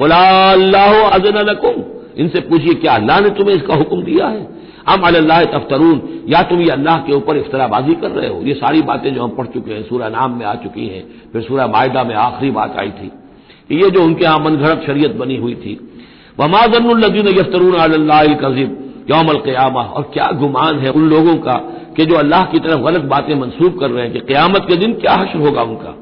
बोला अल्लाह अज़न लकुम, इनसे पूछिए क्या अल्लाह ने तुम्हें इसका हुक्म दिया है? अम अल्लाह तफ्तरून, या तुम ये अल्लाह के ऊपर इफ्तराबाजी कर रहे हो? ये सारी बातें जो हम पढ़ चुके हैं, सूरह नाम में आ चुकी हैं, फिर सूरह मायदा में आखिरी बात आई थी कि ये जो उनके यहाँ मनगढ़ंत शरीयत बनी हुई थी। वमा ज़न्नुल लज़ीना यफ्तरून अलल्लाहि अल-कज़िब यौमल क़ियामह, और क्या गुमान है उन लोगों का कि जो अल्लाह की तरफ गलत बातें मंसूब कर रहे हैं कि क़ियामत के दिन क्या हश्र होगा उनका।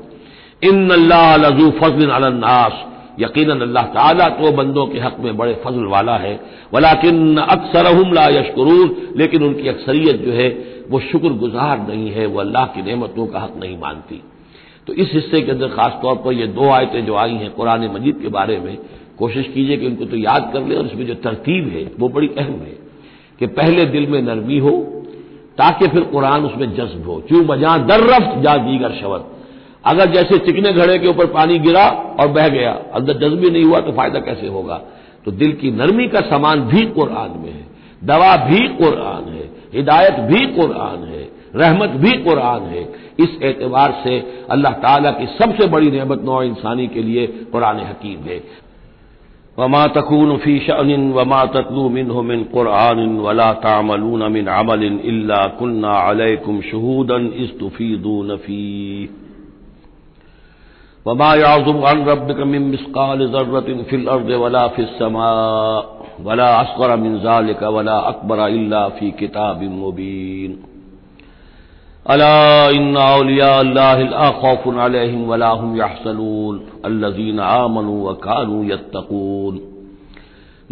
इन्नल्लाह लज़ू फ़ज़्लिन अलन्नास, यकीनन अल्लाह ताला तो बंदों के हक में बड़े फजल वाला है। वलाकिन अक्सरहुम ला यश्कुरून, लेकिन उनकी अक्सरियत जो है वो शुक्रगुजार नहीं है, वो अल्लाह की नेमतों का हक नहीं मानती। तो इस हिस्से के अंदर खासतौर पर ये दो आयतें जो आई हैं कुरान मजीद के बारे में, कोशिश कीजिए कि उनको तो याद कर लें, और इसमें जो तरतीब है वो बड़ी अहम है कि पहले दिल में नरमी हो ताकि फिर कुरान उसमें जज्ब हो। चूँ बजा दर्रफ्त जा दीगर शवत, अगर जैसे चिकने घड़े के ऊपर पानी गिरा और बह गया, अंदर जज्बी नहीं हुआ तो फायदा कैसे होगा। तो दिल की नरमी का सामान भी कुरान में है, दवा भी कुरान है, हिदायत भी कुरान है, रहमत भी कुरान है। इस एतबार से अल्लाह ताला की सबसे बड़ी नेमत नौ इंसानी के लिए कुरान हकीम है। वमा तकूनु फी शअनिन वमा ततलू मिन्हु मिन कुरानिन वला तामलून मिन अमलिन इल्ला कुन्ना अलैकुम शुहूदन इज़ तुफीदून फीह वमा याज़ुब अन रब्बिक मिन मिस्काल ज़र्रतिन फ़िल अर्ज़ि वला फ़िस समाअ वला असग़र मिन ज़ालिक वला अकबर इल्ला फ़ी किताबिम मुबीन। अला इन्ना औलिया अल्लाहिल ला ख़ौफ़ुन अलैहिम वला हुम यहज़नून अल्लज़ीना आमनू व कानू यत्तक़ून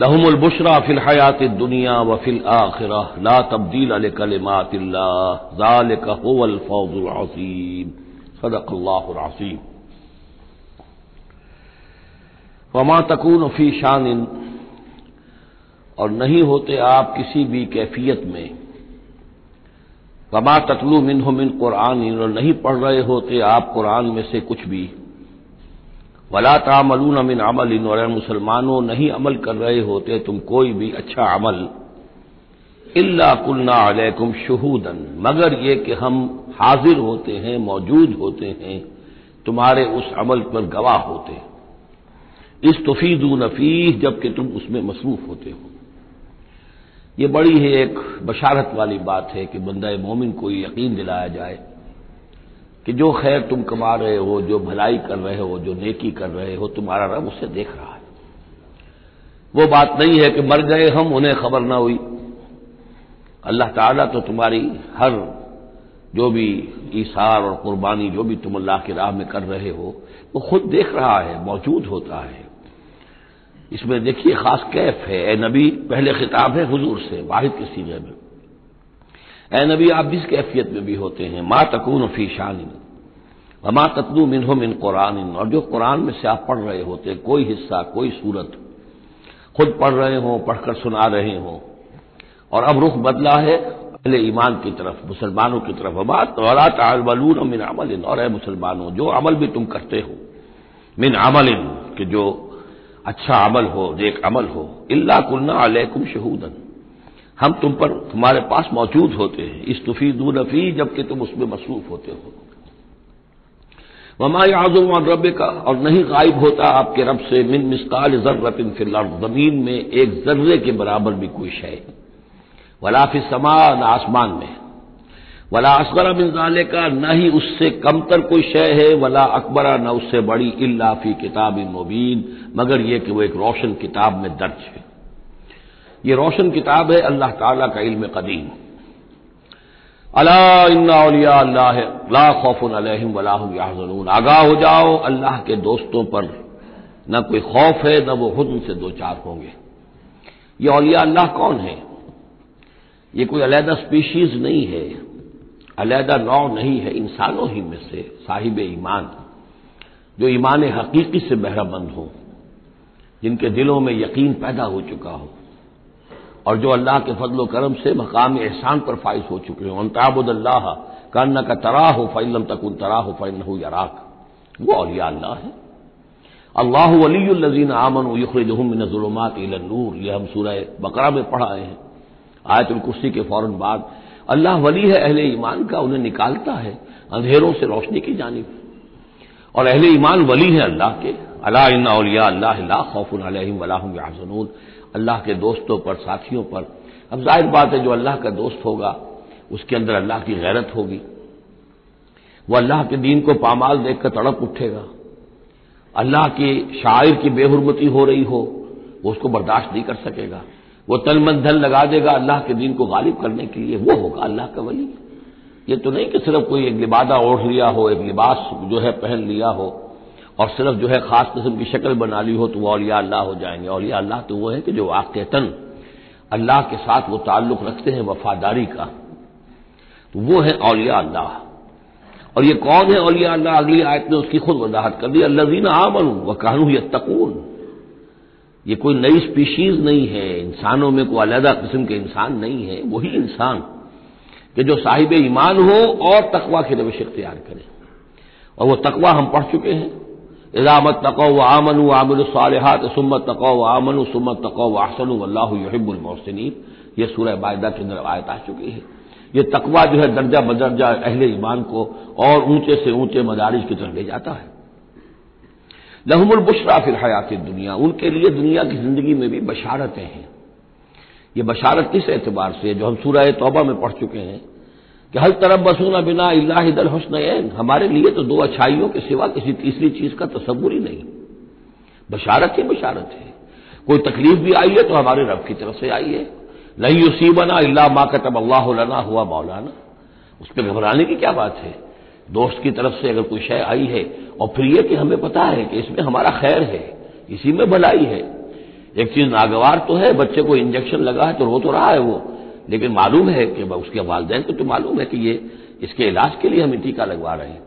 लहुमुल बुश्रा फ़िल हयातिद दुनिया व फ़िल आख़िरह ला तब्दील लिकलिमातिल्लाह ज़ालिक हुवल फ़ौज़ुल अज़ीम। सदक़ल्लाहुल अज़ीम। वमा तकून फी शानिन, और नहीं होते आप किसी भी कैफियत में। वमा ततलू मिन्हु मिन कुरानिन, और नहीं पढ़ रहे होते आप कुरान में से कुछ भी। वला तामलून मिन अमलिन, और मुसलमानों नहीं अमल कर रहे होते तुम कोई भी अच्छा अमल। इल्ला कुन्ना अलैकुम शुहूदन, मगर ये कि हम हाजिर होते हैं, मौजूद होते हैं, तुम्हारे उस अमल पर गवाह होते हैं। इस तुफीदून फीह, जबकि तुम उसमें मसरूफ होते हो। ये बड़ी है एक बशारत वाली बात है कि बंदा मोमिन को यकीन दिलाया जाए कि जो खैर तुम कमा रहे हो, जो भलाई कर रहे हो, जो नेकी कर रहे हो, तुम्हारा रब उसे देख रहा है। वो बात नहीं है कि मर गए हम, उन्हें खबर ना हुई। अल्लाह ताला तो तुम्हारी हर जो भी ईसार और कुर्बानी, जो भी तुम अल्लाह की राह में कर रहे हो, वो खुद देख रहा है, मौजूद होता है। इसमें देखिए खास कैफ है। ए नबी, पहले खिताब है हुजूर से, वाहिद के सीगे में। ए नबी, आप जिस कैफियत में भी होते हैं, मा तकून फी शानिन वमा ततलू मिन्हु मिन कुरानिन, और जो कुरान में से आप पढ़ रहे होते, कोई हिस्सा, कोई सूरत खुद पढ़ रहे हों, पढ़कर सुना रहे हों। और अब रुख बदला है पहले ईमान की तरफ, मुसलमानों की तरफ। बात वला तामलून मिन अमलिन, और ऐ मुसलमानों जो अमल भी तुम करते हो, मिन अमलिन कि जो अच्छा अमल हो, नेक अमल हो। इल्ला कुन्ना अलैकुम शहूदन, हम तुम पर, तुम्हारे पास मौजूद होते हैं। इस तुफीदून फी, जबकि तुम उसमें मसरूफ होते हो। वमा याज़ुब अन रब्बिका, और नहीं गायब होता आपके रब से, मिन मिस्काल ज़र्रतिन फ़िल अर्ज़, ज़मीन में एक ज़र्रे के बराबर भी कोई शय। वला फ़िस्समा, आसमान में। वला असगरा मिन ज़ालिका, ना ही उससे कमतर कोई शय है, वला अकबरा, ना उससे बड़ी, इल्ला फी किताबिन मुबीन, मगर यह कि वह एक रोशन किताब में दर्ज है। यह रोशन किताब है अल्लाह ताला का इल्म कदीम। अला इन्ना औलिया अल्लाह ला खौफुन अलैहिम वला हुम यहज़नून। आगाह हो जाओ, अल्लाह के दोस्तों पर ना कोई खौफ है ना वो हुज़्न से दो चार होंगे। ये औलिया अल्लाह कौन है? ये कोई अलहदा स्पीशीज नहीं है, अलहदा नौ नहीं है, इंसानों ही में से साहिब ईमान, जो ईमान हकीकी से बहरामंद हो, जिनके दिलों में यकीन पैदा हो चुका हो और जो अल्लाह के फजलो करम से मकाम एहसान पर फाइज हो चुके हों। अंताबुदल्लाह कान्ना का तरा हो फ़इल्लम तकुन तरा हो फ़इन्नहु यराक, वो औलिया अल्लाह है। अल्लाह वलियुल लज़ीना आमनू युखरिजुहुम मिन ज़ुलुमात इला नूर, ये हम सूरह बकरा में पढ़ आए हैं आयतुल कुर्सी के फौरन बाद। अल्लाह वली है अहले ईमान का, उन्हें निकालता है अंधेरों से रोशनी की जानिब, और अहले ईमान वली हैं अल्लाह के। अला इन्ना औलिया अल्लाह ला खौफुन अलैहिम वला हुम यहज़नून। अल्लाह के दोस्तों पर, साथियों पर। अब जाहिर बात है, जो अल्लाह का दोस्त होगा उसके अंदर अल्लाह की गैरत होगी, वह अल्लाह के दीन को पामाल देखकर तड़प उठेगा। अल्लाह के शायर की बेहुरमती हो रही हो वो उसको बर्दाश्त नहीं कर सकेगा, वो तन मन धन लगा देगा अल्लाह के दीन को गालिब करने के लिए। वो होगा अल्लाह का वली। ये तो नहीं कि सिर्फ कोई एक लिबादा ओढ़ लिया हो, एक लिबास जो है पहन लिया हो और सिर्फ जो है खास किस्म की शक्ल बना ली हो तो वह औलिया अल्लाह हो जाएंगे। औलिया अल्लाह तो वो है कि जो वाक़तन अल्लाह के साथ वो ताल्लुक़ रखते हैं वफादारी का, तो वो है औलिया अल्लाह। और ये कौन है औलिया अल्लाह? अगली आयत में उसकी खुद वजाहत कर दी। अल्लज़ीना आमनू व कानू यत्तकून। ये कोई नई स्पीशीज नहीं है, इंसानों में कोई अलहदा किस्म के इंसान नहीं है, वही इंसान कि जो साहिब ईमान हो और तकवा की रविश इख्तियार करे। और वो तकवा हम पढ़ चुके हैं, इज़ामत तक़ौ व आमनू व आमिलु सालिहात सुम्मा तक़ौ व आमनू सुम्मा तक़ौ व अहसनू वल्लाहु युहिब्बुल मुहसिनीन। ये सूरह माइदा के अंदर आयत आ चुकी है। ये तकवा जो है दर्जा बदर्जा अहले ईमान को और ऊंचे से ऊंचे मदारिज की तरफ ले जाता है। लहुमुल बुशरा फिल हयातिद दुनिया, उनके लिए दुनिया की जिंदगी में भी बशारतें हैं। ये बशारत किस एतबार से, जो हम सूरह तौबा में पढ़ चुके हैं कि हल तरब्बसूना बिना इल्ला हिदल हुस्नैन, हमारे लिए तो दो अच्छाइयों के सिवा किसी तीसरी चीज का तसव्वुर ही नहीं। बशारत ही बशारत है। कोई तकलीफ भी आई है तो हमारे रब की तरफ से आई है। नहीं युसीबना इल्ला मा कतब अल्लाहु लना हुआ मौलाना, उस पर घबराने की क्या बात है। दोस्त की तरफ से अगर कोई शय आई है और फिर यह कि हमें पता है कि इसमें हमारा खैर है, इसी में भलाई है। एक चीज नागवार तो है, बच्चे को इंजेक्शन लगा है तो रो तो रहा है वो, लेकिन मालूम है कि उसके वालिदैन को तो मालूम है कि ये इसके इलाज के लिए हम टीका लगवा रहे हैं।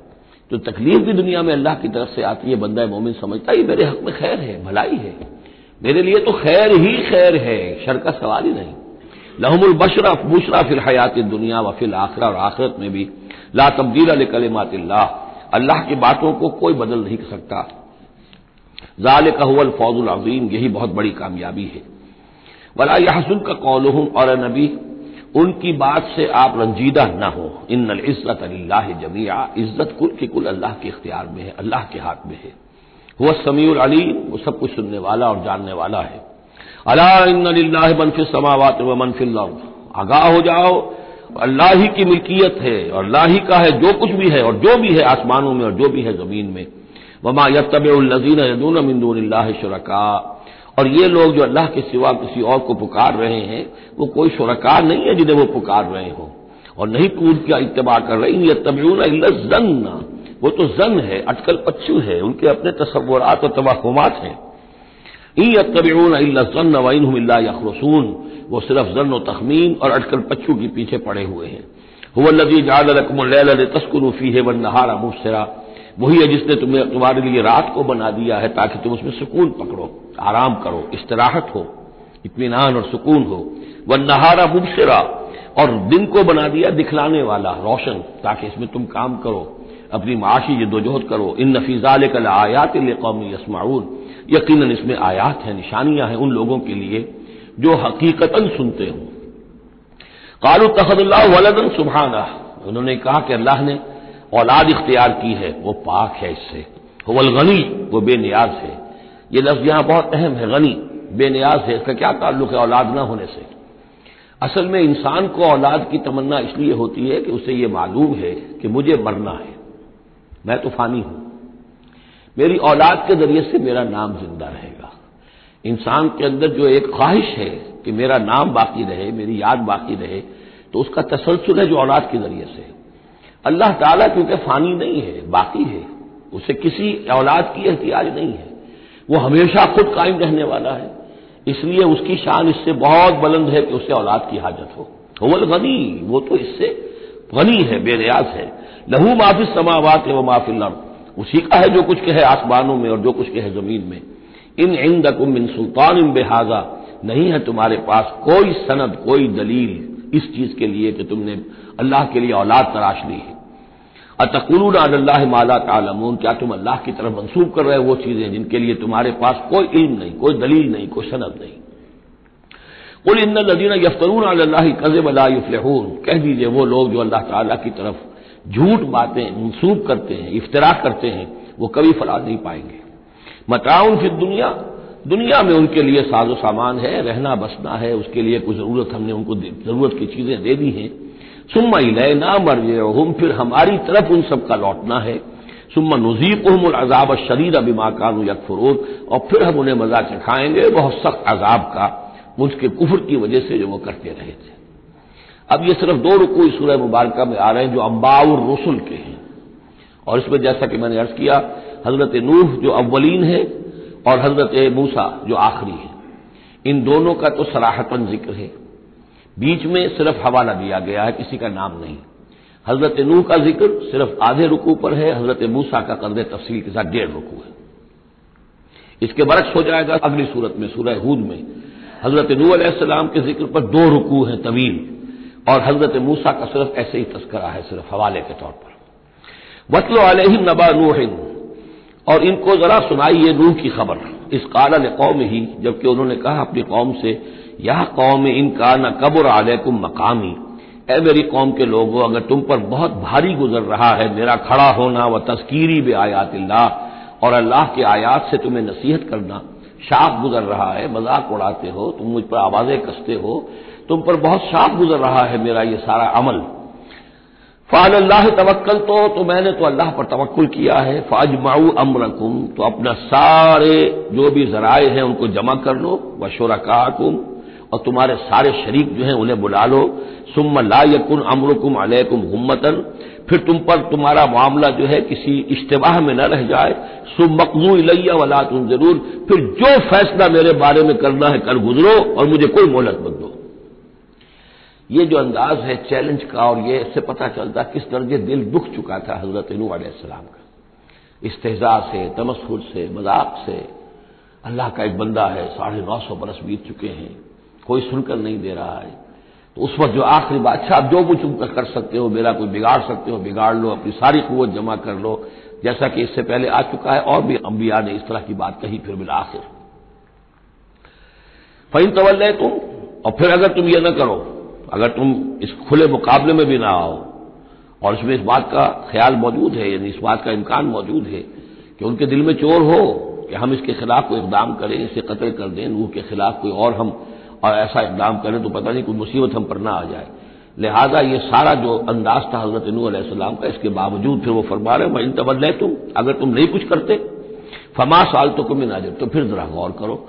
तो तकलीफ भी दुनिया में अल्लाह की तरफ से आती है। बंदा मोमिन समझता है मेरे हक में खैर है, भलाई है, मेरे लिए तो खैर ही खैर है, शर का सवाल ही नहीं। लहुमुल बशरा बुशरा फिल हयात दुनिया व फिल आखिरा, और आखिरत में भी ला तब्दील लि कलिमातिल्लाह, अल्लाह की बातों को कोई बदल नहीं कर सकता। ज़ालिका हुवल फौज़ुल अज़ीम, यही बहुत बड़ी कामयाबी है। वला यहज़ुनका क़ौलुहुम, और नबी उनकी बात से आप रंजीदा ना हो। इन्नल इज़्ज़त लिल्लाहि जमीआ, इज्जत कुल की कुल अल्लाह के इख्तियार में है, अल्लाह के हाथ में है। हुवस समीउल अलीम, वो सब कुछ सुनने वाला और जानने वाला है। अला इन्ना लिल्लाहि मन फिस समावाति व मन फिल अर्ज़, आगाह हो जाओ अल्लाह ही की मिल्कियत है और अल्लाह ही का है जो कुछ भी है और जो भी है आसमानों में और जो भी है ज़मीन में। वमा यत्तबिउल लज़ीना यदूना मिन दूनिल्लाहि शुरका, और ये लोग जो अल्लाह के सिवा किसी और को पुकार रहे हैं वो कोई शुरका नहीं है जिन्हें वो पुकार रहे हो, और नहीं पूज का इत्तबा कर रहे हैं। यत्तबिउना इल्ला ज़न्ना, वो तो ज़न है, अटकल पच्चू है, उनके अपने तसव्वुरात और तवहुमात हैं। इन यत्तबिउना इल्ला ज़न्न व इनहुम इल्ला यखरुसून, वो सिर्फ ज़न व तखमीन और अटकल पच्चू के पीछे पड़े हुए हैं। हुवल्लज़ी जअल लकुमुल लैला लितस्कुनू फ़ीही वन नहारा मुबसिरा, वही है जिसने तुम्हें तुम्हारे लिए रात को बना दिया है ताकि तुम उसमें सुकून पकड़ो, आराम करो, इस्तराहत हो, इत्मीनान और सुकून हो। वन्नहारा मुबसिरा, और दिन को बना दिया दिखलाने वाला, रोशन, ताकि इसमें तुम काम करो, अपनी माशी जद्दोजहद करो। इन्न फी ज़ालिका लआयात लिक़ौमिन यस्मऊन, यकीनन इसमें आयात हैं, निशानियां हैं उन लोगों के लिए जो हकीकतन सुनते हो। क़ालू इत्तख़ज़ल्लाहु वलदन सुब्हानहु, उन्होंने कहा कि अल्लाह ने औलाद इख्तियार की है, वो पाक है इससे। हुवल गनी, वो बेनियाज है। ये लफ्ज़ यहां बहुत अहम है, गनी, बेनियाज है। इसका क्या ताल्लुक है औलाद ना होने से? असल में इंसान को औलाद की तमन्ना इसलिए होती है कि उसे ये मालूम है कि मुझे मरना है, मैं तो फानी हूं, मेरी औलाद के जरिए से मेरा नाम जिंदा रहेगा। इंसान के अंदर जो एक ख्वाहिश है कि मेरा नाम बाकी रहे, मेरी याद बाकी रहे, तो उसका तसलसल है जो औलाद के जरिए से। अल्लाह ताला क्योंकि फानी नहीं है, बाकी है, उसे किसी औलाद की एहतियाज नहीं है, वो हमेशा खुद कायम रहने वाला है, इसलिए उसकी शान इससे बहुत बुलंद है कि उससे औलाद की हाजत हो। हुवल गनी, वो तो इससे गनी है, बेनियाज है। लहू माफिस समावात व माफिल अर्द, उसी का है जो कुछ कहे आसमानों में और जो कुछ कहे जमीन में। इन इंदकुम मिन सुल्तान बिहाजा, नहीं है तुम्हारे पास कोई सनद, कोई दलील इस चीज के लिए कि तुमने अल्लाह के लिए औलाद तराश ली है। अतकुलूना अल्लाह मा ला तालमून, क्या तुम अल्लाह की तरफ मंसूब कर रहे हो वो चीजें जिनके लिए तुम्हारे पास कोई इल्म नहीं, कोई दलील नहीं, कोई सनद नहीं। कुल इन्नल लज़ीना यफ्तरून अला अल्लाह कज़ब ला युफ्लिहून, कह दीजिए वो लोग जो अल्लाह ताला की तरफ झूठ बातें मंसूब करते हैं, इफ्तिरा करते हैं, वो कभी फलाह नहीं पाएंगे। मताउन फिद दुनिया, दुनिया में उनके लिए साजो सामान है, रहना बसना है, उसके लिए कोई जरूरत हमने उनको जरूरत की चीजें दे दी हैं। सुम्मा इलैना मरजिउहुम, फिर हमारी तरफ उन सबका लौटना है। सुम्मा नुज़ीक़ुहुमुल अज़ाब अश्शदीद बिमा कानू यकफुरून, और फिर हम उन्हें मजा चखाएंगे बहुत सख्त अजाब का उसके कुफ्र की वजह से जो वो करते रहे थे। अब ये सिर्फ दो रुकू इस सूरह मुबारक में आ रहे हैं जो अंबाउर रसूल के हैं, और इसमें जैसा कि मैंने अर्ज किया हजरत नूह जो अव्वलीन है और हजरत मूसा जो आखिरी है, इन दोनों का तो सराहतन जिक्र है, बीच में सिर्फ हवाला दिया गया है, किसी का नाम नहीं। हजरत नूह का जिक्र सिर्फ आधे रुकू पर है, हजरत मूसा का कर्दे तफसील के साथ डेढ़ रुकू है। इसके बरक्स हो जाएगा अगली सूरत में, सूरह हूद में, हजरत नूह अलैहिस्सलाम के जिक्र पर दो रुकू हैं तवील, और हजरत मूसा का सिर्फ ऐसे ही तस्करा है, सिर्फ हवाले के तौर पर। वतलो अलैहिम नबा नूह, और इनको जरा सुनाइए नूह की खबर। इस काला ने कौम ही, जबकि उन्होंने कहा अपनी कौम से, यह कौम इनका न कबर अलैकुम मकामी, ए मेरी कौम के लोगों अगर तुम पर बहुत भारी गुजर रहा है मेरा खड़ा होना, व तस्कीरी बे आयात अल्लाह, और अल्लाह के आयात से तुम्हें नसीहत करना शाप गुजर रहा है, मजाक उड़ाते हो तुम, मुझ पर आवाजें कसते हो, तुम पर बहुत शाप गुजर रहा है मेरा ये सारा अमल। फ़अलल्लाह तवक्कल, तो मैंने तो अल्लाह पर तवक्कुल किया है। फ़अज्मऊ अम्रकुम, तो अपना सारे जो भी ज़राए हैं उनको जमा कर लो। व शुरकाकुम, और तुम्हारे सारे शरीक जो हैं उन्हें बुला लो। सुम्मा ला यकुन अम्रुकुम अलैकुम गुम्मतन, फिर तुम पर तुम्हारा मामला जो है किसी इश्तिबाह में न रह जाए। सुम्मक़्ज़ू इलैया वला तुंज़रून, फिर जो फैसला मेरे बारे में करना है कर गुजरो और मुझे कोई मोहलत मत दो। ये जो अंदाज है चैलेंज का, और ये इससे पता चलता किस दर्जे दिल दुख चुका था हजरत नूह अलैहिस्सलाम का, इस्तेहज़ा से, तमस्खुर से, मजाक से। अल्लाह का एक बंदा है, 950 बीत चुके हैं, कोई सुनकर नहीं दे रहा है, तो उस वक्त जो आखिरी बात, अच्छा आप जो कुछ कर सकते हो मेरा कोई बिगाड़ सकते हो बिगाड़ लो, अपनी सारी कुव्वत जमा कर लो, जैसा कि इससे पहले आ चुका है और भी अंबिया ने इस तरह की बात कही। फिर बिल आखिर फ़इन तवल्लैतुम, और फिर अगर तुम ये न करो, अगर तुम इस खुले मुकाबले में भी ना आओ, और इसमें इस बात का ख्याल मौजूद है, यानी इस बात का इम्कान मौजूद है कि उनके दिल में चोर हो कि हम इसके खिलाफ कोई इकदाम करें, इसे कत्ल कर दें, नूह के खिलाफ कोई और हम और ऐसा इकदाम करें तो पता नहीं कोई मुसीबत हम पर ना आ जाए। लिहाजा ये सारा जो अंदाज था हजरत नूह अलैहिस्सलाम का, इसके बावजूद फिर वो फरमा रहे हैं इन तवल्लैतुम, अगर तुम नहीं कुछ करते, फमा सअल्तुकुम मिन अज्र, तो फिर जरा गौर करो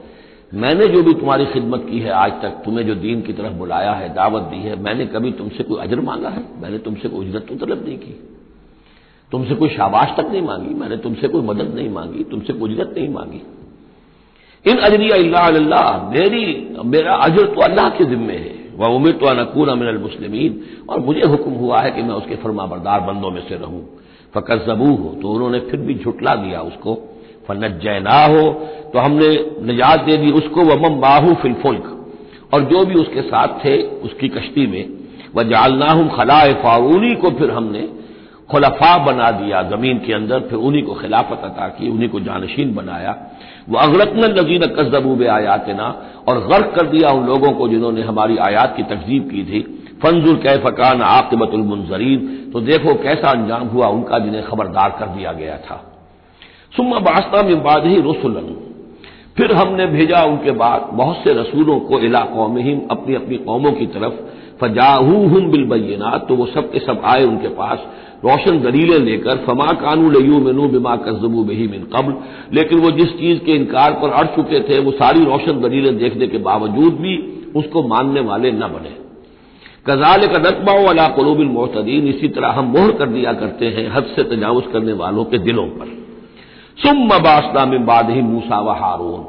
मैंने जो भी तुम्हारी खिदमत की है आज तक, तुम्हें जो दीन की तरफ बुलाया है, दावत दी है, मैंने कभी तुमसे कोई अजर मांगा है? मैंने तुमसे कोई उजरत तो तलब नहीं की, तुमसे कोई शाबाश तक नहीं मांगी, मैंने तुमसे कोई मदद नहीं मांगी, तुमसे कोई उजरत नहीं मांगी। इन अजरिया इल्ला अल्लाह, मेरा अजर तो अल्लाह के जिम्मे है। व उमिरतु अन अकूना मिनल मुस्लिमीन, और मुझे हुक्म हुआ है कि मैं उसके फरमाबरदार बंदों में से रहूं। फकज़्ज़बूहु, तो उन्होंने फिर भी झुटला दिया उसको। फनज्जैनाहु, तो हमने निजात दे दी उसको। वमन माहू फिल फुल्क, और जो भी उसके साथ थे उसकी कश्ती में। वजअलनाहुम खलाइफ, उन्हीं को फिर हमने खुलफा बना दिया जमीन के अंदर, फिर उन्हीं को खिलाफत अता की, उन्हीं को जानशीन बनाया। व अगरकना लजीना कज़्ज़बू बिआयातिना, और गर्क कर दिया उन लोगों को जिन्होंने हमारी आयात की तकज़ीब की थी। फंजुर कैफ कान आक़िबतुल मुनज़रीन, तो देखो कैसा अंजाम हुआ उनका जिन्हें खबरदार कर दिया गया था। सुम्मा बास्ता मिन बादिही रुसुलन, फिर हमने भेजा उनके बाद बहुत से रसूलों को इला कौमिहिम अपनी अपनी कौमों की तरफ फजाहूहुम बिलबय्यिनात, तो वो सब के सब आए उनके पास रोशन दलीलें लेकर। फमा कानू लयूमिनू बिमा कज़्ज़बू बिही मिन क़ब्ल, लेकिन वो जिस चीज के इनकार पर अड़ चुके थे वो सारी रोशन दलीलें देखने के बावजूद भी उसको मानने वाले न बने। कज़ालिक नत्बअु अला क़ुलूबिल मुअतदीन, इसी तरह हम मोहर कर दिया करते हैं हद से तजावुज़ करने वालों के दिलों पर। सुम्मा बाअस्ना मिन बादिही मूसा व हारून,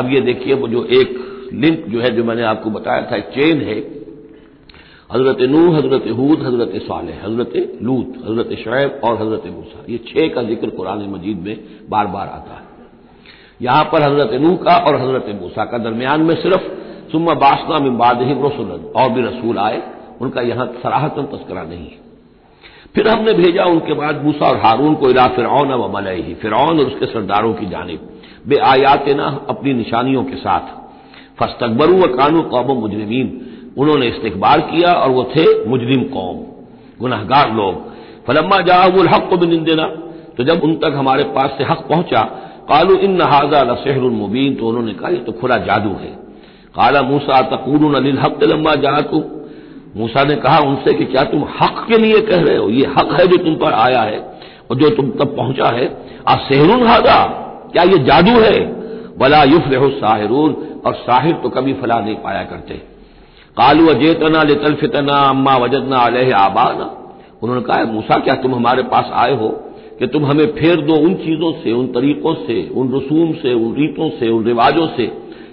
अब ये देखिए वो जो एक लिंक जो है जो मैंने आपको बताया था, एक चेन है, हजरत नूह, हजरत हूद, हजरत सालेह, हजरत लूत, हजरत शुएब और हजरत मूसा, ये छह का जिक्र कुरान मजीद में बार बार आता है। यहां पर हजरत नूह का और हजरत मूसा का, दरमियान में सिर्फ सुम्मा बाअस्ना मिन बादिही रसुलन, और भी रसूल आए, उनका यहां सराहतन तस्करा नहीं है। फिर हमने भेजा उनके बाद मूसा और हारून को इला फिरऔन व मलईही, फिरौन और उसके सरदारों की जानिब, बे आयातना, अपनी निशानियों के साथ। फस्तकबरू व कानू कौम मुजरिमीन, उन्होंने इस्तिकबार किया और वो थे मुजरिम कौम, गुनाहगार लोग। फलम्मा जाहुल हक मिन इंदिना, तो जब उन तक हमारे पास से हक पहुंचा, कालू इन हाजा लसिहरुन मुबीन, तो उन्होंने कहा ये तो खुला जादू है। काला मूसा तकूलून लिल हक लम्मा जातु, मूसा ने कहा उनसे कि क्या तुम हक के लिए कह रहे हो, ये हक है जो तुम पर आया है और जो तुम तब पहुंचा है। असहरुन हादा, क्या ये जादू है। वला युफ्लिहु साहिरून, और साहिर तो कभी फला नहीं पाया करते। कालू अजेतना लितलफितना अम्मा वजदना अलैहि आबाना, उन्होंने कहा मूसा क्या तुम हमारे पास आए हो कि तुम हमें फेर दो उन चीजों से, उन तरीकों से, उन रसूम से, उन रीतों से, उन रिवाजों से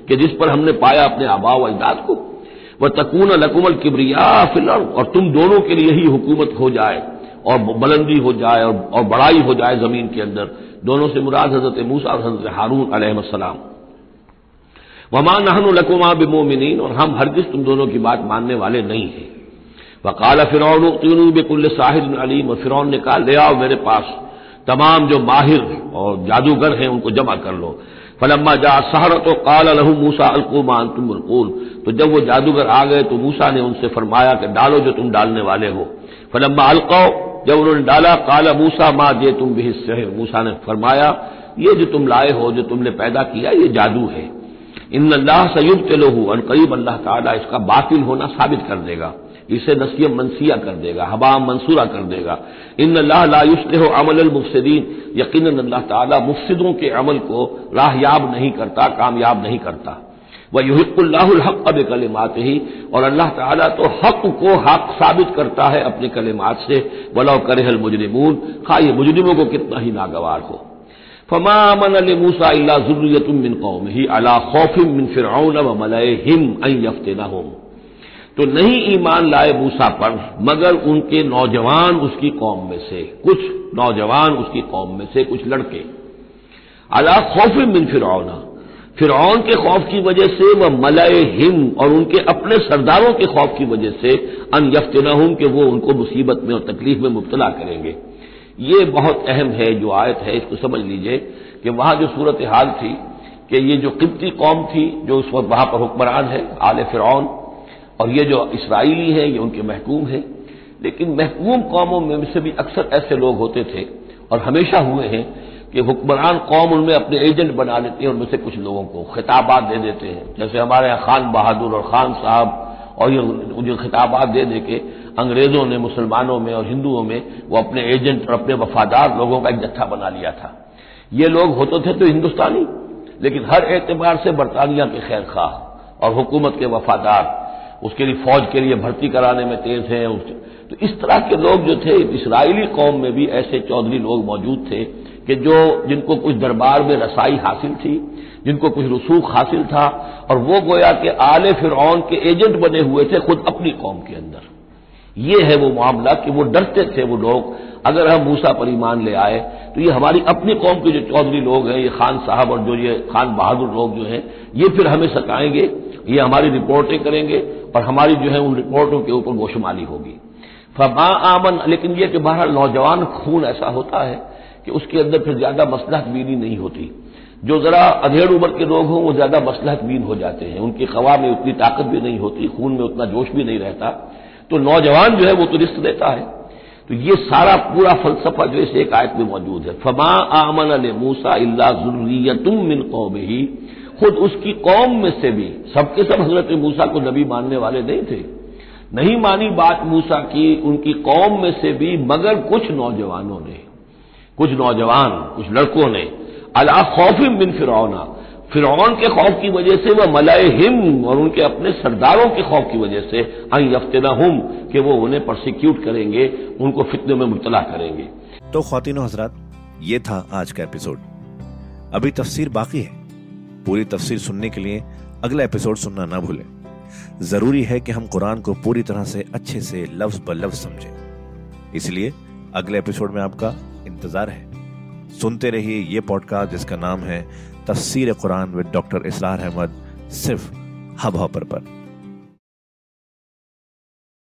कि जिस पर हमने पाया अपने आबा व अजदाद को। वह तकून लकुमल किब्रिया फिल, और तुम दोनों के लिए ही हुकूमत हो जाए और बुलंदी हो जाए और बड़ाई हो जाए जमीन के अंदर। दोनों से मुराद हजरत मूसा और हजरत हारून अलैहिस्सलाम। वमा नहनु लकुमा बिमोमिनीन, और हम हरगिज तुम दोनों की बात मानने वाले नहीं हैं। वकाल फिरौन उतूनी बिकुल्ल साहिरिन अलीम, और फिरौन ने कहा ले आओ मेरे पास तमाम जो माहिर और जादूगर हैं उनको जमा कर लो। फलम्मा जा सहर तो काल लहू मूसा अलकू मा अंतुम मुल्कून, तो जब वो जादूगर आ गए तो मूसा ने उनसे फरमाया कि डालो जो तुम डालने वाले हो। फलम्मा अलकौ, जब उन्होंने डाला, काला मूसा मा जे तुम भी हिस्से है, मूसा ने फरमाया ये जो तुम लाए हो, जो तुमने पैदा किया, ये जादू है। इन्नल्लाह सयुब्तिलहू, और करीब अल्लाह ताला इसका बातिल होना साबित कर देगा, इसे नसिया मनसिया कर देगा, हवा मंसूरा कर देगा। इन्नल्लाह ला युस्लिहु अमलल मुफसिदीन, यकीनन अल्लाह ताला मुफसिदों के अमल को राहयाब नहीं करता, कामयाब नहीं करता। वह युहिक्कुल्लाहुल हक़ बिकलिमातिही, और अल्लाह ताला तो हक को हक साबित करता है अपने कलिमात से। वलौ करहल मुजरिमून, खा ये मुजरिमों को कितना ही नागवार हो। फमा आमन लिमूसा इल्ला ज़ुर्रियतुम मिन कौमिही अला खौफिम मिन फ़िरऔन व मलईहिम अन यफ्तिनहुम, तो नहीं ईमान लाए मूसा पर मगर उनके नौजवान उसकी कौम में से कुछ, नौजवान उसकी कौम में से कुछ लड़के। अला खौफिम मिन फ़िरऔन, फिरौन के खौफ की वजह से, व मलईहिम, और उनके अपने सरदारों के खौफ की वजह से, अन यफ्तिनहुम, कि वो उनको मुसीबत में और तकलीफ में मुब्तला करेंगे। ये बहुत अहम है जो आयत है, इसको समझ लीजिए कि वहां जो सूरत हाल थी कि ये जो किब्ती कौम थी जो उस वक्त वहां पर हुक्मरान है आले फिरौन, और ये जो इसराइली हैं ये उनके महकूम हैं। लेकिन महकूम कौमों में से भी अक्सर ऐसे लोग होते थे और हमेशा हुए हैं कि हुक्मरान कौम उनमें अपने एजेंट बना लेते हैं, उनमें से कुछ लोगों को खिताबात दे देते हैं, जैसे हमारे यहाँ खान बहादुर और खान साहब, और ये खिताबात दे देके अंग्रेजों ने मुसलमानों में और हिंदुओं में वो अपने एजेंट और अपने वफादार लोगों का एक जत्था बना लिया था। ये लोग होते थे तो हिंदुस्तानी, लेकिन हर एतबार से बरतानिया के खैर खाह और हुकूमत के वफादार, उसके लिए फौज के लिए भर्ती कराने में तेज हैं। तो इस तरह के लोग जो थे इसराइली कौम में भी ऐसे चौधरी लोग मौजूद थे कि जो जिनको कुछ दरबार में रसाई हासिल थी, जिनको कुछ रसूख हासिल था, और वो गोया कि आले फिरौन के एजेंट बने हुए थे खुद अपनी कौम के अंदर। ये है वो मामला कि वो डरते थे वो लोग, अगर हम मूसा पर ईमान ले आए तो ये हमारी अपनी कौम के जो चौधरी लोग हैं, ये खान साहब और जो ये खान बहादुर लोग जो हैं, ये फिर हमें सताएंगे, ये हमारी रिपोर्टें करेंगे और हमारी जो है उन रिपोर्टों के ऊपर गोशमाली होगी। फमा आमन, लेकिन यह कि बहरहाल नौजवान खून ऐसा होता है कि उसके अंदर फिर ज्यादा मसलहत बीनी नहीं होती। जो जरा अधेड़ उम्र के लोग हों वो ज्यादा मसलहत बीन हो जाते हैं, उनकी खवा में उतनी ताकत भी नहीं होती, खून में उतना जोश भी नहीं रहता, तो नौजवान जो है वो तो रिस्क लेता है। तो ये सारा पूरा फलसफा जो इस एक आयत में मौजूद है। फमा आमन ले मूसा इल्ला ज़ुर्रियतुम मिन कौमिही, खुद उसकी कौम में से भी सबके सब हजरत मूसा को नबी मानने वाले नहीं थे, नहीं मानी बात मूसा की उनकी कौम में से भी, मगर कुछ नौजवानों ने, कुछ नौजवान, कुछ लड़कों ने अला खौफिम बिन फिरौना, फिरौन के खौफ की वजह से, वह मलाए हिम और उनके अपने सरदारों के खौफ की वजह से, आई यफ्तना हम कि वो उन्हें परसिक्यूट करेंगे, उनको फितने में मुब्तला करेंगे। तो ख्वातीनो हजरात, ये था आज का एपिसोड। अभी तफसीर बाकी है, पूरी तफसीर सुनने के लिए अगला एपिसोड सुनना ना भूलें। जरूरी है कि हम कुरान को पूरी तरह से अच्छे से लफ्ज ब लफ्ज समझें, इसलिए अगले एपिसोड में आपका इंतजार है। सुनते रहिए ये पॉडकास्ट जिसका नाम है तफसीर-ए-कुरान विद डॉक्टर इसरार अहमद, सिर्फ हब हॉपर पर।